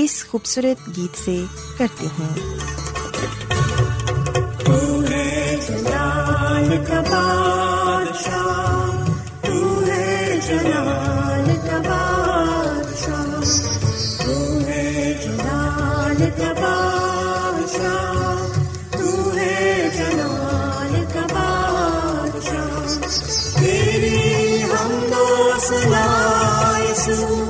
اس خوبصورت گیت سے کرتے ہیں۔ تو ہے جلال کا بادشاہ، تو ہے جلال کا بادشاہ، تو ہے جلال کا بادشاہ، تو ہے جلال کا بادشاہ، تیری حمد و ثنا یسوع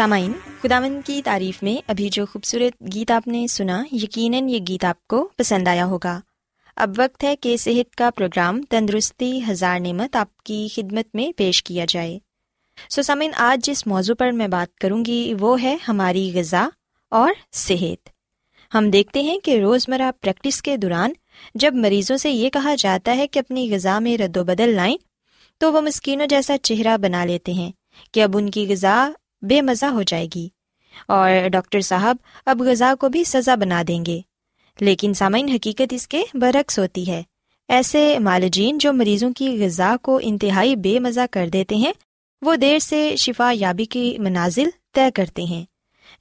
سامعین، خداوند کی تعریف میں ابھی جو خوبصورت گیت آپ نے سنا، یقیناً یہ گیت آپ کو پسند آیا ہوگا۔ اب وقت ہے کہ صحت کا پروگرام تندرستی ہزار نعمت آپ کی خدمت میں پیش کیا جائے۔ سامعین، آج جس موضوع پر میں بات کروں گی وہ ہے ہماری غذا اور صحت۔ ہم دیکھتے ہیں کہ روزمرہ پریکٹس کے دوران جب مریضوں سے یہ کہا جاتا ہے کہ اپنی غذا میں رد و بدل لائیں، تو وہ مسکینوں جیسا چہرہ بنا لیتے ہیں کہ اب ان کی غذا بے مزہ ہو جائے گی، اور ڈاکٹر صاحب اب غذا کو بھی سزا بنا دیں گے۔ لیکن سامعین، حقیقت اس کے برعکس ہوتی ہے۔ ایسے معالجین جو مریضوں کی غذا کو انتہائی بے مزہ کر دیتے ہیں، وہ دیر سے شفا یابی کی منازل طے کرتے ہیں،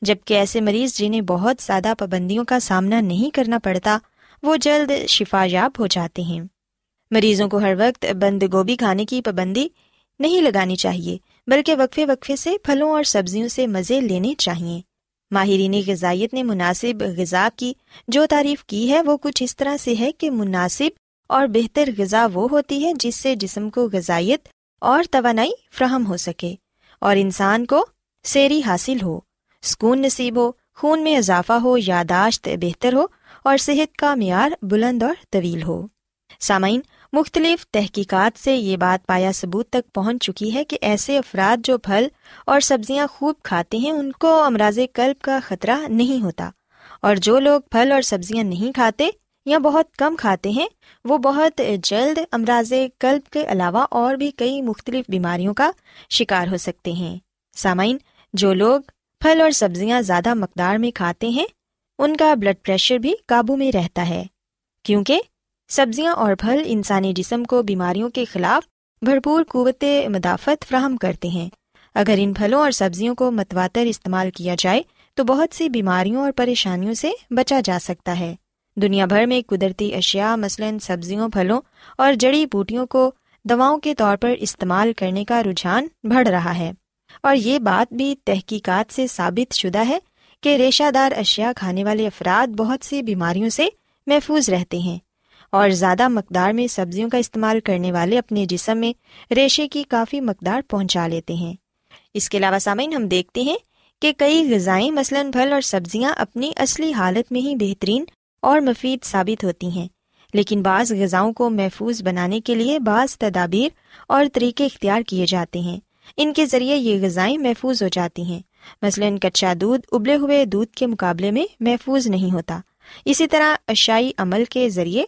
جبکہ ایسے مریض جنہیں بہت زیادہ پابندیوں کا سامنا نہیں کرنا پڑتا، وہ جلد شفا یاب ہو جاتے ہیں۔ مریضوں کو ہر وقت بند گوبھی کھانے کی پابندی نہیں لگانی چاہیے، بلکہ وقفے وقفے سے پھلوں اور سبزیوں سے مزے لینے چاہیے۔ ماہرین غذائیت نے مناسب غذا کی جو تعریف کی ہے وہ کچھ اس طرح سے ہے کہ مناسب اور بہتر غذا وہ ہوتی ہے جس سے جسم کو غذائیت اور توانائی فراہم ہو سکے، اور انسان کو سیری حاصل ہو، سکون نصیب ہو، خون میں اضافہ ہو، یادداشت بہتر ہو، اور صحت کا معیار بلند اور طویل ہو۔ سامعین، مختلف تحقیقات سے یہ بات پایا ثبوت تک پہنچ چکی ہے کہ ایسے افراد جو پھل اور سبزیاں خوب کھاتے ہیں ان کو امراض قلب کا خطرہ نہیں ہوتا، اور جو لوگ پھل اور سبزیاں نہیں کھاتے یا بہت کم کھاتے ہیں وہ بہت جلد امراض قلب کے علاوہ اور بھی کئی مختلف بیماریوں کا شکار ہو سکتے ہیں۔ سامعین، جو لوگ پھل اور سبزیاں زیادہ مقدار میں کھاتے ہیں ان کا بلڈ پریشر بھی قابو میں رہتا ہے، کیونکہ سبزیاں اور پھل انسانی جسم کو بیماریوں کے خلاف بھرپور قوت مدافعت فراہم کرتے ہیں۔ اگر ان پھلوں اور سبزیوں کو متواتر استعمال کیا جائے تو بہت سی بیماریوں اور پریشانیوں سے بچا جا سکتا ہے۔ دنیا بھر میں قدرتی اشیاء مثلاً سبزیوں، پھلوں اور جڑی بوٹیوں کو دواؤں کے طور پر استعمال کرنے کا رجحان بڑھ رہا ہے، اور یہ بات بھی تحقیقات سے ثابت شدہ ہے کہ ریشہ دار اشیاء کھانے والے افراد بہت سی بیماریوں سے محفوظ رہتے ہیں، اور زیادہ مقدار میں سبزیوں کا استعمال کرنے والے اپنے جسم میں ریشے کی کافی مقدار پہنچا لیتے ہیں۔ اس کے علاوہ سامعین، ہم دیکھتے ہیں کہ کئی غذائیں مثلاً پھل اور سبزیاں اپنی اصلی حالت میں ہی بہترین اور مفید ثابت ہوتی ہیں، لیکن بعض غذاؤں کو محفوظ بنانے کے لیے بعض تدابیر اور طریقے اختیار کیے جاتے ہیں، ان کے ذریعے یہ غذائیں محفوظ ہو جاتی ہیں۔ مثلاً کچا دودھ ابلے ہوئے دودھ کے مقابلے میں محفوظ نہیں ہوتا۔ اسی طرح اشیائی عمل کے ذریعے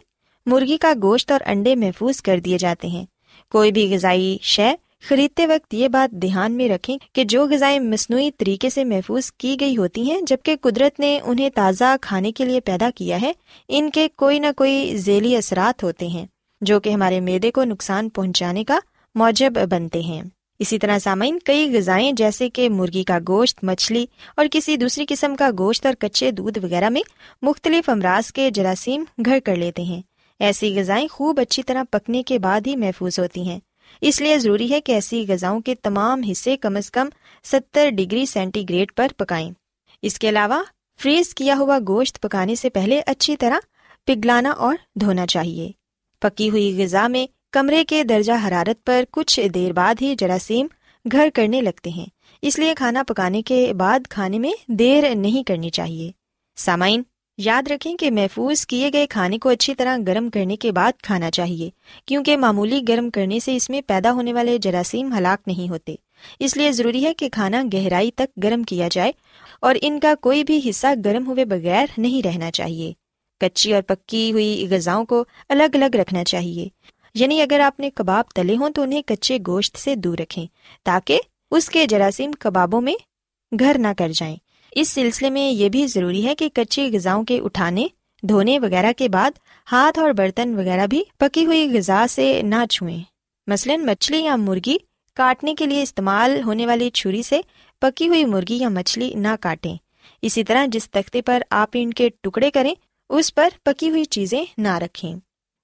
مرغی کا گوشت اور انڈے محفوظ کر دیے جاتے ہیں۔ کوئی بھی غذائی شے خریدتے وقت یہ بات دھیان میں رکھیں کہ جو غذائیں مصنوعی طریقے سے محفوظ کی گئی ہوتی ہیں جبکہ قدرت نے انہیں تازہ کھانے کے لیے پیدا کیا ہے، ان کے کوئی نہ کوئی ذیلی اثرات ہوتے ہیں جو کہ ہمارے معدے کو نقصان پہنچانے کا موجب بنتے ہیں۔ اسی طرح سامعین، کئی غذائیں جیسے کہ مرغی کا گوشت، مچھلی اور کسی دوسری قسم کا گوشت اور کچے دودھ وغیرہ میں مختلف امراض کے جراثیم گھر کر لیتے ہیں۔ ایسی غذائیں خوب اچھی طرح پکنے کے بعد ہی محفوظ ہوتی ہیں، اس لیے ضروری ہے کہ ایسی غذاؤں کے تمام حصے کم از کم 70 ڈگری سینٹی گریڈ پر پکائیں۔ اس کے علاوہ فریز کیا ہوا گوشت پکانے سے پہلے اچھی طرح پگھلانا اور دھونا چاہیے۔ پکی ہوئی غذا میں کمرے کے درجہ حرارت پر کچھ دیر بعد ہی جراثیم گھر کرنے لگتے ہیں، اس لیے کھانا پکانے کے بعد کھانے میں دیر نہیں کرنی چاہیے۔ سامعین، یاد رکھیں کہ محفوظ کیے گئے کھانے کو اچھی طرح گرم کرنے کے بعد کھانا چاہیے، کیونکہ معمولی گرم کرنے سے اس میں پیدا ہونے والے جراثیم ہلاک نہیں ہوتے، اس لیے ضروری ہے کہ کھانا گہرائی تک گرم کیا جائے اور ان کا کوئی بھی حصہ گرم ہوئے بغیر نہیں رہنا چاہیے۔ کچی اور پکی ہوئی غذاؤں کو الگ الگ رکھنا چاہیے، یعنی اگر آپ نے کباب تلے ہوں تو انہیں کچے گوشت سے دور رکھیں تاکہ اس کے جراثیم کبابوں میں گھر نہ کر جائیں۔ اس سلسلے میں یہ بھی ضروری ہے کہ کچی غذاؤں کے اٹھانے، دھونے وغیرہ کے بعد ہاتھ اور برتن وغیرہ بھی پکی ہوئی غذا سے نہ چھوئیں۔ مثلاً مچھلی یا مرغی کاٹنے کے لیے استعمال ہونے والی چھری سے پکی ہوئی مرغی یا مچھلی نہ کاٹیں۔ اسی طرح جس تختے پر آپ ان کے ٹکڑے کریں اس پر پکی ہوئی چیزیں نہ رکھیں۔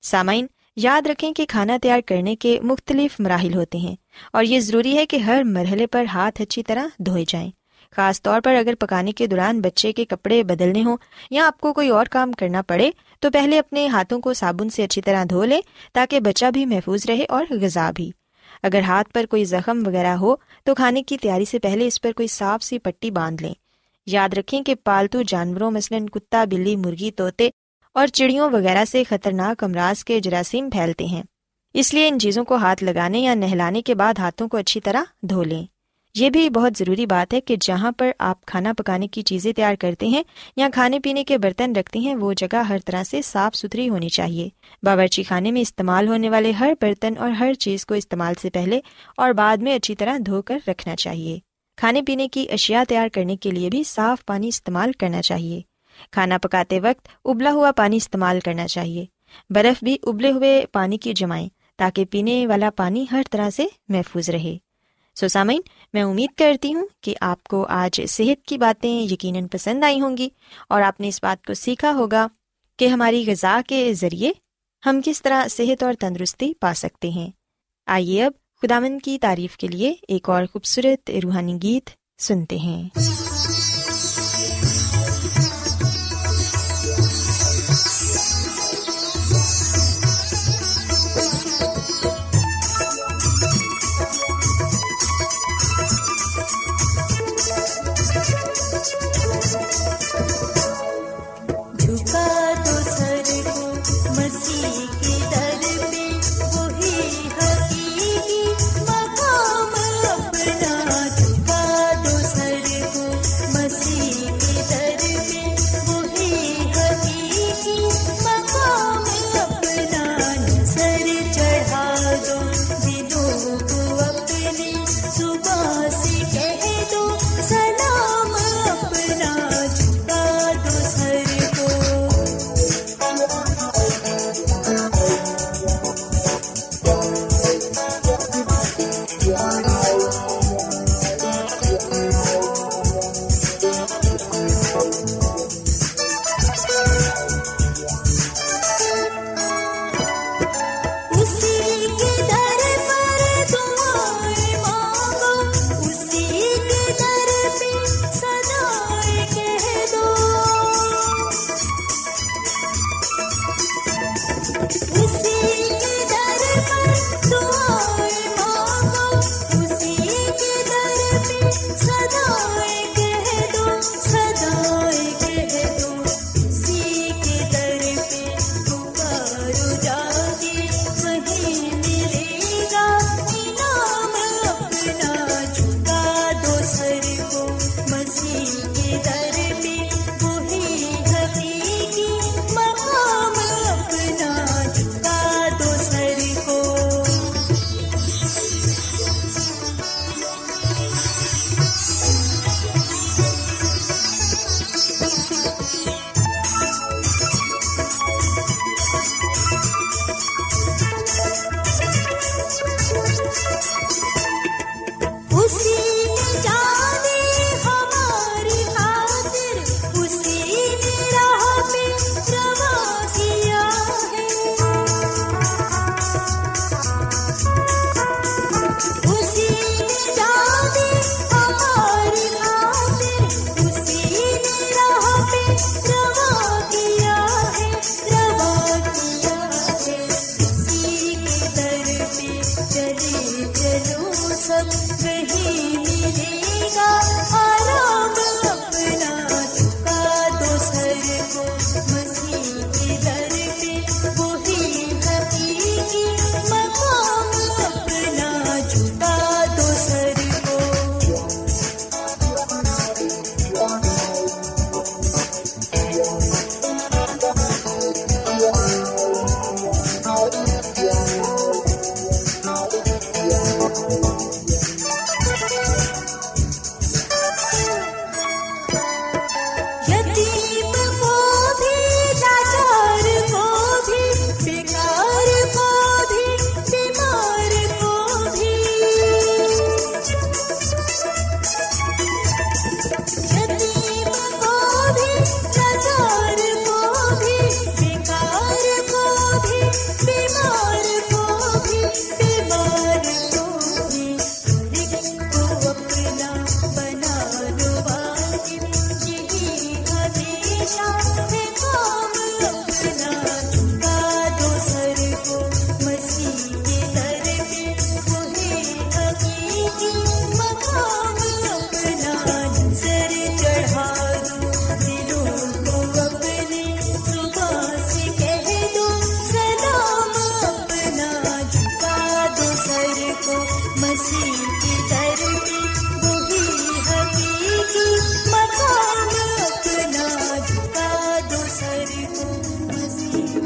سامعین، یاد رکھیں کہ کھانا تیار کرنے کے مختلف مراحل ہوتے ہیں، اور یہ ضروری ہے کہ ہر مرحلے پر ہاتھ اچھی طرح دھوئے جائیں، خاص طور پر اگر پکانے کے دوران بچے کے کپڑے بدلنے ہوں یا آپ کو کوئی اور کام کرنا پڑے تو پہلے اپنے ہاتھوں کو صابن سے اچھی طرح دھو لیں تاکہ بچہ بھی محفوظ رہے اور غذا بھی۔ اگر ہاتھ پر کوئی زخم وغیرہ ہو تو کھانے کی تیاری سے پہلے اس پر کوئی صاف سی پٹی باندھ لیں۔ یاد رکھیں کہ پالتو جانوروں مثلاً کتا، بلی، مرغی، طوطے اور چڑیوں وغیرہ سے خطرناک امراض کے جراثیم پھیلتے ہیں، اس لیے ان چیزوں کو ہاتھ لگانے یا نہلانے کے بعد ہاتھوں کو اچھی طرح دھو لیں۔ یہ بھی بہت ضروری بات ہے کہ جہاں پر آپ کھانا پکانے کی چیزیں تیار کرتے ہیں یا کھانے پینے کے برتن رکھتے ہیں وہ جگہ ہر طرح سے صاف ستھری ہونی چاہیے۔ باورچی خانے میں استعمال ہونے والے ہر برتن اور ہر چیز کو استعمال سے پہلے اور بعد میں اچھی طرح دھو کر رکھنا چاہیے۔ کھانے پینے کی اشیاء تیار کرنے کے لیے بھی صاف پانی استعمال کرنا چاہیے۔ کھانا پکاتے وقت ابلا ہوا پانی استعمال کرنا چاہیے۔ برف بھی ابلے ہوئے پانی کی جمائیں تاکہ پینے والا پانی ہر طرح سے محفوظ رہے۔ سامعین، میں امید کرتی ہوں کہ آپ کو آج صحت کی باتیں یقیناً پسند آئی ہوں گی، اور آپ نے اس بات کو سیکھا ہوگا کہ ہماری غذا کے ذریعے ہم کس طرح صحت اور تندرستی پا سکتے ہیں۔ آئیے اب خداوند کی تعریف کے لیے ایک اور خوبصورت روحانی گیت سنتے ہیں۔ جھکا تو سر کو مسیح کے در پہ کو مسیح کی دھرتی وہی حقیقی مقام اپنا جھکا دو سر کو۔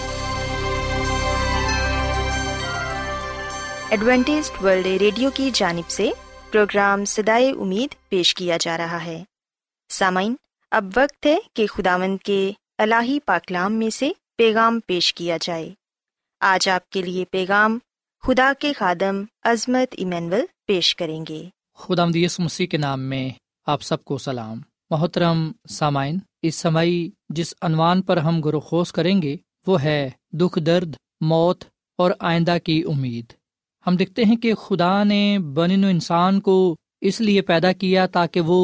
ایڈوینٹسٹ ورلڈ ریڈیو کی جانب سے پروگرام صدائے امید پیش کیا جا رہا ہے۔ سامعین، اب وقت ہے کہ خداوند کے الہی پاکلام میں سے پیغام پیش کیا جائے۔ آج آپ کے لیے پیغام خدا کے خادم عظمت ایمینول پیش کریں گے۔ خداوند یسوع مسیح کے نام میں آپ سب کو سلام۔ محترم سامعین، اس سمائی جس عنوان پر ہم گروخوز کریں گے وہ ہے دکھ، درد، موت اور آئندہ کی امید۔ ہم دیکھتے ہیں کہ خدا نے بنی نوع انسان کو اس لیے پیدا کیا تاکہ وہ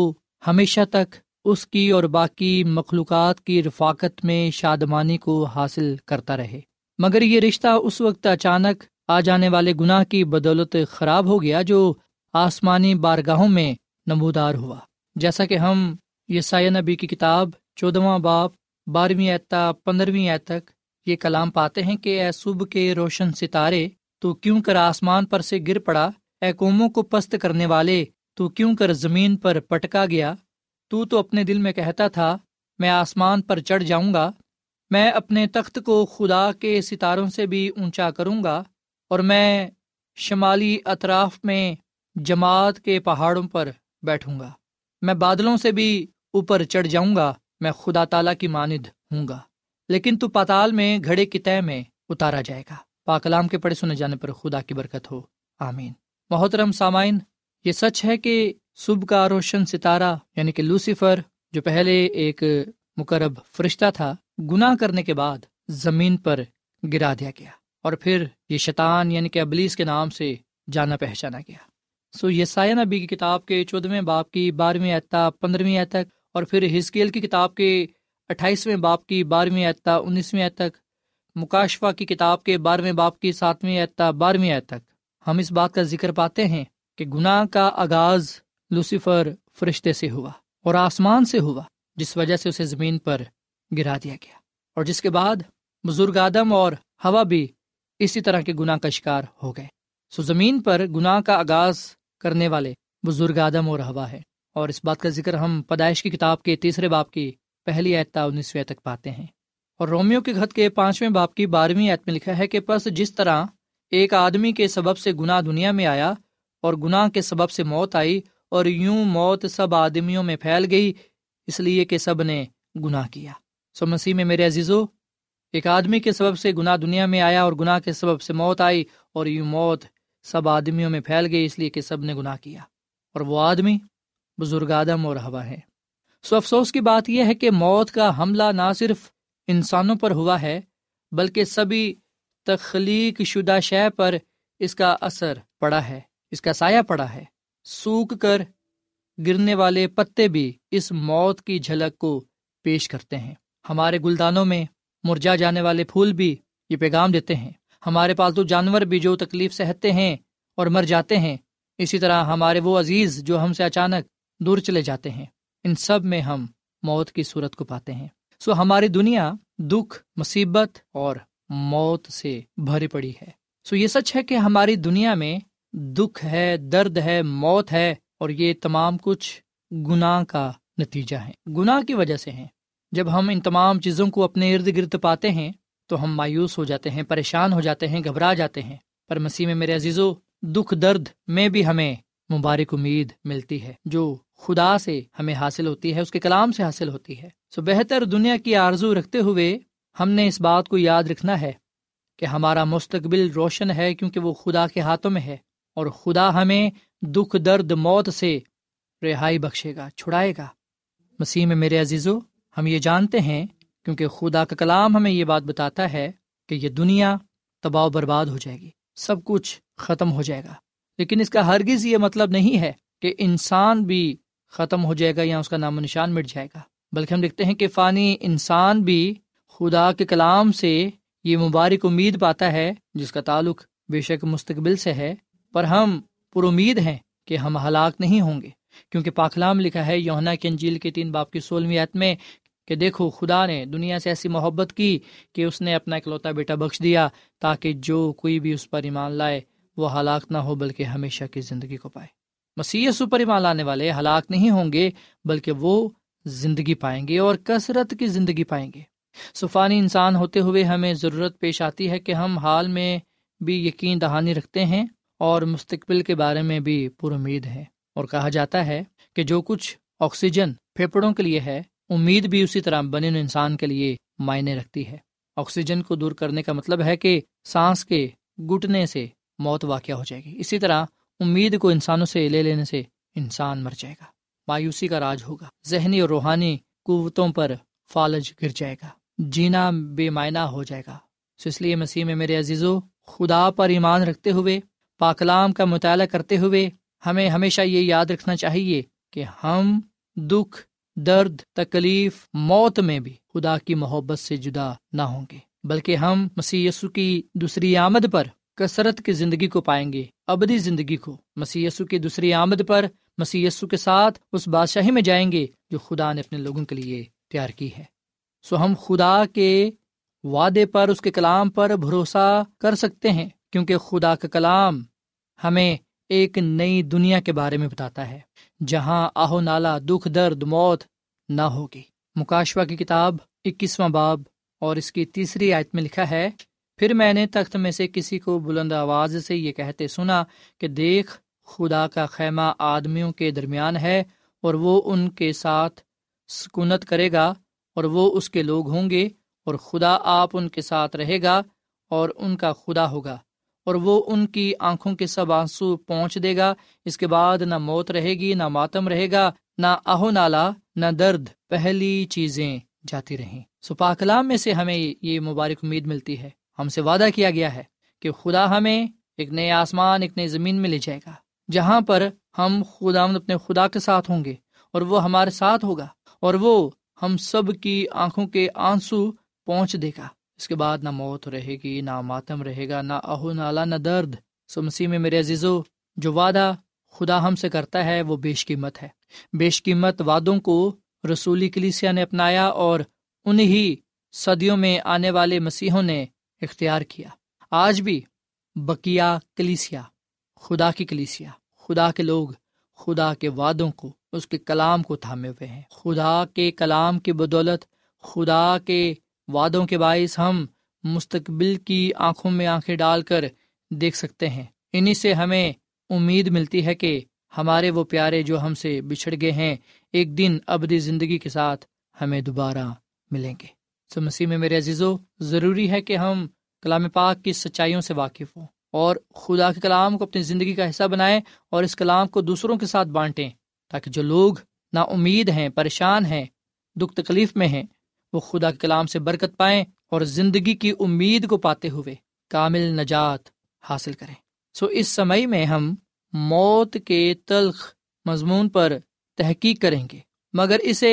ہمیشہ تک اس کی اور باقی مخلوقات کی رفاقت میں شادمانی کو حاصل کرتا رہے، مگر یہ رشتہ اس وقت اچانک آ جانے والے گناہ کی بدولت خراب ہو گیا جو آسمانی بارگاہوں میں نمودار ہوا، جیسا کہ ہم یسایا نبی کی کتاب 14 باب 12 آیت تا 15 آیت تک یہ کلام پاتے ہیں کہ اے صبح کے روشن ستارے تو کیوں کر آسمان پر سے گر پڑا، اے قوموں کو پست کرنے والے تو کیوں کر زمین پر پٹکا گیا، تو اپنے دل میں کہتا تھا میں آسمان پر چڑھ جاؤں گا، میں اپنے تخت کو خدا کے ستاروں سے بھی اونچا کروں گا، اور میں شمالی اطراف میں جماعت کے پہاڑوں پر بیٹھوں گا، میں بادلوں سے بھی اوپر چڑھ جاؤں گا، میں خدا تعالیٰ کی ماند ہوں گا، لیکن تو پاتال میں گھڑے کی تہہ میں اتارا جائے گا۔ پاک کلام کے پڑھے سنے جانے پر خدا کی برکت ہو، آمین۔ محترم سامعین، یہ سچ ہے کہ صبح کا روشن ستارہ یعنی کہ لوسیفر، جو پہلے ایک مقرب فرشتہ تھا، گناہ کرنے کے بعد زمین پر گرا دیا گیا، اور پھر یہ شیطان یعنی کہ ابلیس کے نام سے جانا پہچانا گیا۔ یسایا نبی کی کتاب کے 14ویں باب کی 12 آیت تا 15 آیت تک، اور پھر حزقیل کی کتاب کے 28ویں باب کی 12 آیت تا 19 آیت تک، مکاشفہ کی کتاب کے 12ویں باب کی 7ویں آیت تا 12 آیت تک ہم اس بات کا ذکر پاتے ہیں کہ گناہ کا آغاز لوسیفر فرشتے سے ہوا اور آسمان سے ہوا، جس وجہ سے اسے زمین پر گرا دیا گیا، اور جس کے بعد بزرگ آدم اور ہوا بھی اسی طرح کے گناہ کا شکار ہو گئے۔ زمین پر گناہ کا آغاز کرنے والے بزرگ آدم اور ہوا ہے، اور اس بات کا ذکر ہم پیدائش کی کتاب کے 3 باب کی 1 آیت تا 19 آیت تک پاتے ہیں، اور رومیو کے خط کے 5ویں باب کی 12 آیت میں لکھا ہے کہ پس جس طرح ایک آدمی کے سبب سے گناہ دنیا میں آیا اور گناہ کے سبب سے موت آئی، اور یوں موت سب آدمیوں میں پھیل گئی اس لیے کہ سب نے گناہ کیا۔ مسیح میں میرے عزیزو، ایک آدمی کے سبب سے گناہ دنیا میں آیا اور گناہ کے سبب سے موت آئی، اور یوں موت سب آدمیوں میں پھیل گئی اس لیے کہ سب نے گناہ کیا، اور وہ آدمی بزرگ آدم اور ہوا ہے۔ افسوس کی بات یہ ہے کہ موت کا حملہ نہ صرف انسانوں پر ہوا ہے بلکہ سبھی تخلیق شدہ شے پر اس کا اثر پڑا ہے، اس کا سایہ پڑا ہے۔ سوکھ کر گرنے والے پتے بھی اس موت کی جھلک کو پیش کرتے ہیں، ہمارے گلدانوں میں مرجا جانے والے پھول بھی یہ پیغام دیتے ہیں، ہمارے پالتو جانور بھی جو تکلیف سے ہتتے ہیں اور مر جاتے ہیں، اسی طرح ہمارے وہ عزیز جو ہم سے اچانک دور چلے جاتے ہیں، ان سب میں ہم موت کی صورت کو پاتے ہیں۔ سو ہماری دنیا دکھ، مصیبت اور موت سے بھری پڑی ہے۔ سو یہ سچ ہے کہ ہماری دنیا میں دکھ ہے، درد ہے، موت ہے، اور یہ تمام کچھ گناہ کا نتیجہ ہے، گناہ کی وجہ سے ہیں۔ جب ہم ان تمام چیزوں کو اپنے ارد گرد پاتے ہیں تو ہم مایوس ہو جاتے ہیں، پریشان ہو جاتے ہیں، گھبرا جاتے ہیں۔ پر مسیح میں میرے عزیزو، دکھ درد میں بھی ہمیں مبارک امید ملتی ہے جو خدا سے ہمیں حاصل ہوتی ہے، اس کے کلام سے حاصل ہوتی ہے۔ سو بہتر دنیا کی آرزو رکھتے ہوئے ہم نے اس بات کو یاد رکھنا ہے کہ ہمارا مستقبل روشن ہے، کیونکہ وہ خدا کے ہاتھوں میں ہے، اور خدا ہمیں دکھ درد موت سے رہائی بخشے گا، چھڑائے گا۔ مسیح میں میرے عزیزو، ہم یہ جانتے ہیں کیونکہ خدا کا کلام ہمیں یہ بات بتاتا ہے کہ یہ دنیا تباہ و برباد ہو جائے گی، سب کچھ ختم ہو جائے گا، لیکن اس کا ہرگز یہ مطلب نہیں ہے کہ انسان بھی ختم ہو جائے گا یا اس کا نام و نشان مٹ جائے گا، بلکہ ہم دیکھتے ہیں کہ فانی انسان بھی خدا کے کلام سے یہ مبارک امید پاتا ہے جس کا تعلق بے شک مستقبل سے ہے، پر ہم پر امید ہیں کہ ہم ہلاک نہیں ہوں گے، کیونکہ پاک کلام لکھا ہے یوحنا کی انجیل کے 3:16 میں کہ دیکھو، خدا نے دنیا سے ایسی محبت کی کہ اس نے اپنا اکلوتا بیٹا بخش دیا تاکہ جو کوئی بھی اس پر ایمان لائے وہ ہلاک نہ ہو بلکہ ہمیشہ کی زندگی کو پائے۔ مسیح یسوع پر ایمان لانے والے ہلاک نہیں ہوں گے بلکہ وہ زندگی پائیں گے اور کثرت کی زندگی پائیں گے۔ سوفانی انسان ہوتے ہوئے ہمیں ضرورت پیش آتی ہے کہ ہم حال میں بھی یقین دہانی رکھتے ہیں اور مستقبل کے بارے میں بھی پر امید ہیں، اور کہا جاتا ہے کہ جو کچھ آکسیجن پھیپھڑوں کے لیے ہے، امید بھی اسی طرح بنی نوع انسان کے لیے معنی رکھتی ہے۔ آکسیجن کو دور کرنے کا مطلب ہے کہ سانس کے گھٹنے سے موت واقع ہو جائے گی، اسی طرح امید کو انسانوں سے لے لینے سے انسان مر جائے گا، مایوسی کا راج ہوگا، ذہنی اور روحانی قوتوں پر فالج گر جائے گا، جینا بے معنی ہو جائے گا۔ سو اس لیے مسیح میں میرے عزیزو، خدا پر ایمان رکھتے ہوئے، پاک کلام کا مطالعہ کرتے ہوئے ہمیں ہمیشہ یہ یاد رکھنا چاہیے کہ ہم دکھ درد تکلیف موت میں بھی خدا کی محبت سے جدا نہ ہوں گے، بلکہ ہم مسیح یسوع کی دوسری آمد پر کثرت کی زندگی کو پائیں گے، ابدی زندگی کو۔ مسیح یسوع کی دوسری آمد پر مسیح یسوع کے ساتھ اس بادشاہی میں جائیں گے جو خدا نے اپنے لوگوں کے لیے تیار کی ہے۔ سو ہم خدا کے وعدے پر، اس کے کلام پر بھروسہ کر سکتے ہیں، کیونکہ خدا کا کلام ہمیں ایک نئی دنیا کے بارے میں بتاتا ہے جہاں آہو نالا، دکھ درد موت نہ ہوگی۔ مکاشفہ کی کتاب 21واں باب اور اس کی 3 میں لکھا ہے، پھر میں نے تخت میں سے کسی کو بلند آواز سے یہ کہتے سنا کہ دیکھ، خدا کا خیمہ آدمیوں کے درمیان ہے اور وہ ان کے ساتھ سکونت کرے گا، اور وہ اس کے لوگ ہوں گے، اور خدا آپ ان کے ساتھ رہے گا اور ان کا خدا ہوگا، اور وہ ان کی آنکھوں کے سب آنسو پہنچ دے گا۔ اس کے بعد نہ موت رہے گی، نہ ماتم رہے گا، نہ آہو نالا، نہ درد، پہلی چیزیں جاتی رہیں۔ سو پاک کلام میں سے ہمیں یہ مبارک امید ملتی ہے، ہم سے وعدہ کیا گیا ہے کہ خدا ہمیں ایک نئے آسمان، ایک نئی زمین میں لے جائے گا جہاں پر ہم خداوند اپنے خدا کے ساتھ ہوں گے، اور وہ ہمارے ساتھ ہوگا، اور وہ ہم سب کی آنکھوں کے آنسو پہنچ دے گا۔ اس کے بعد نہ موت رہے گی، نہ ماتم رہے گا، نہ آہو نالا، نہ درد۔ سو مسیح میں میرے عزیزو، جو وعدہ خدا ہم سے کرتا ہے وہ بیش قیمت ہے۔ بیش قیمت وعدوں کو رسولی کلیسیا نے اپنایا اور انہی صدیوں میں آنے والے مسیحوں نے اختیار کیا۔ آج بھی بقیہ کلیسیا، خدا کی کلیسیا، خدا کے لوگ خدا کے وعدوں کو، اس کے کلام کو تھامے ہوئے ہیں۔ خدا کے کلام کی بدولت، خدا کے وعدوں کے باعث ہم مستقبل کی آنکھوں میں آنکھیں ڈال کر دیکھ سکتے ہیں۔ انہی سے ہمیں امید ملتی ہے کہ ہمارے وہ پیارے جو ہم سے بچھڑ گئے ہیں، ایک دن ابدی زندگی کے ساتھ ہمیں دوبارہ ملیں گے۔ سو مسیح میں میرے عزیزو، ضروری ہے کہ ہم کلام پاک کی سچائیوں سے واقف ہوں اور خدا کے کلام کو اپنی زندگی کا حصہ بنائیں اور اس کلام کو دوسروں کے ساتھ بانٹیں، تاکہ جو لوگ نا امید ہیں، پریشان ہیں، دکھ تکلیف میں ہیں، وہ خدا کے کلام سے برکت پائیں اور زندگی کی امید کو پاتے ہوئے کامل نجات حاصل کریں۔ سو اس سمائی میں ہم موت کے تلخ مضمون پر تحقیق کریں گے، مگر اسے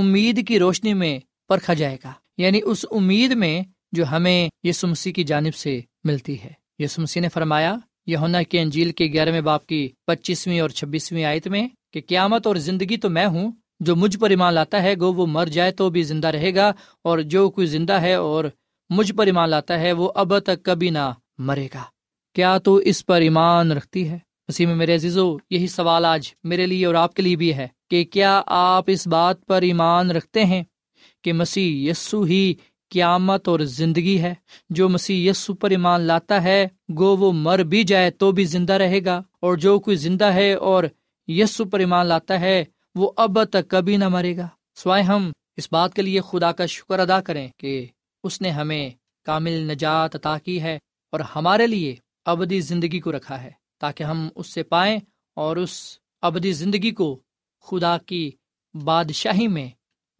امید کی روشنی میں پرکھا جائے گا، یعنی اس امید میں جو ہمیں یسوع مسیح کی جانب سے ملتی ہے۔ یسوع مسیح نے فرمایا یوحنا کی انجیل کے 11ویں باب کی 25ویں اور 26ویں آیت میں کہ قیامت اور زندگی تو میں ہوں، جو مجھ پر ایمان لاتا ہے گو وہ مر جائے تو بھی زندہ رہے گا، اور جو کوئی زندہ ہے اور مجھ پر ایمان لاتا ہے وہ اب تک کبھی نہ مرے گا۔ کیا تو اس پر ایمان رکھتی ہے؟ مسیح میں میرے عزیزو، یہی سوال آج میرے لیے اور آپ کے لیے بھی ہے کہ کیا آپ اس بات پر ایمان رکھتے ہیں کہ مسیح یسو ہی قیامت اور زندگی ہے؟ جو مسیح یسو پر ایمان لاتا ہے گو وہ مر بھی جائے تو بھی زندہ رہے گا، اور جو کوئی زندہ ہے اور یسو پر ایمان لاتا ہے وہ اب تک کبھی نہ مرے گا۔ سوائے ہم اس بات کے لیے خدا کا شکر ادا کریں کہ اس نے ہمیں کامل نجات عطا کی ہے اور ہمارے لیے ابدی زندگی کو رکھا ہے، تاکہ ہم اس سے پائیں اور اس ابدی زندگی کو خدا کی بادشاہی میں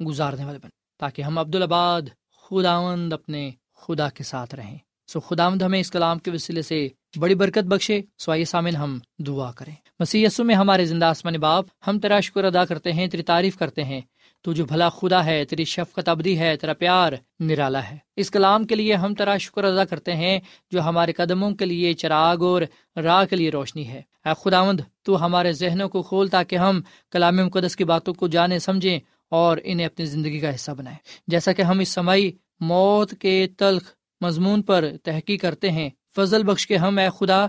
گزارنے والے بنیں، تاکہ ہم عبدالآباد خداوند اپنے خدا کے ساتھ رہیں۔ خداوند ہمیں اس کلام کے وسیلے سے بڑی برکت بخشے۔ سوائے سامن ہم دعا کریں۔ مسیح یسوع میں ہمارے زندہ آسمانی باپ، ہم تیرا شکر ادا کرتے ہیں، تیری تعریف کرتے ہیں، تو جو بھلا خدا ہے، تیری شفقت ابدی ہے، تیرا پیار نرالا ہے۔ اس کلام کے لیے ہم تیرا شکر ادا کرتے ہیں جو ہمارے قدموں کے لیے چراغ اور راہ کے لیے روشنی ہے۔ اے خداوند، تو ہمارے ذہنوں کو کھول تاکہ ہم کلام مقدس کی باتوں کو جانے، سمجھیں اور انہیں اپنی زندگی کا حصہ بنائیں۔ جیسا کہ ہم اس سمائی موت کے تلخ مضمون پر تحقیق کرتے ہیں، فضل بخش کے ہم اے خدا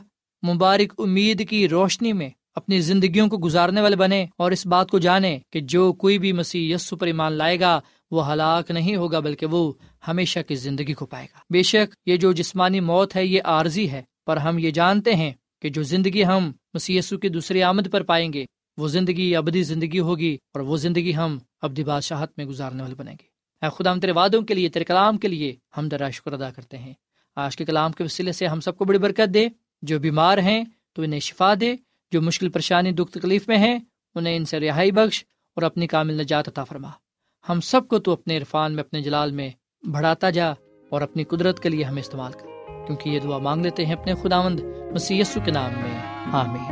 مبارک امید کی روشنی میں اپنی زندگیوں کو گزارنے والے بنے، اور اس بات کو جانیں کہ جو کوئی بھی مسیح یسوع پر ایمان لائے گا وہ ہلاک نہیں ہوگا بلکہ وہ ہمیشہ کی زندگی کو پائے گا۔ بے شک یہ جو جسمانی موت ہے یہ عارضی ہے، پر ہم یہ جانتے ہیں کہ جو زندگی ہم مسیح یسوع کی دوسری آمد پر پائیں گے وہ زندگی ابدی زندگی ہوگی، اور وہ زندگی ہم ابدی بادشاہت میں گزارنے والے بنیں گے۔ اے خدا، ہم تیرے وعدوں کے لیے، تیرے کلام کے لیے ہم تیرا شکر ادا کرتے ہیں۔ آج کے کلام کے وسیلے سے ہم سب کو بڑی برکت دے۔ جو بیمار ہیں تو انہیں شفا دے، جو مشکل پریشانی دکھ تکلیف میں ہیں انہیں ان سے رہائی بخش اور اپنی کامل نجات عطا فرما۔ ہم سب کو تو اپنے عرفان میں، اپنے جلال میں بڑھاتا جا، اور اپنی قدرت کے لیے ہمیں استعمال کر، کیونکہ یہ دعا مانگ لیتے ہیں اپنے خداوند مسیح یسوع کے نام میں، آمین۔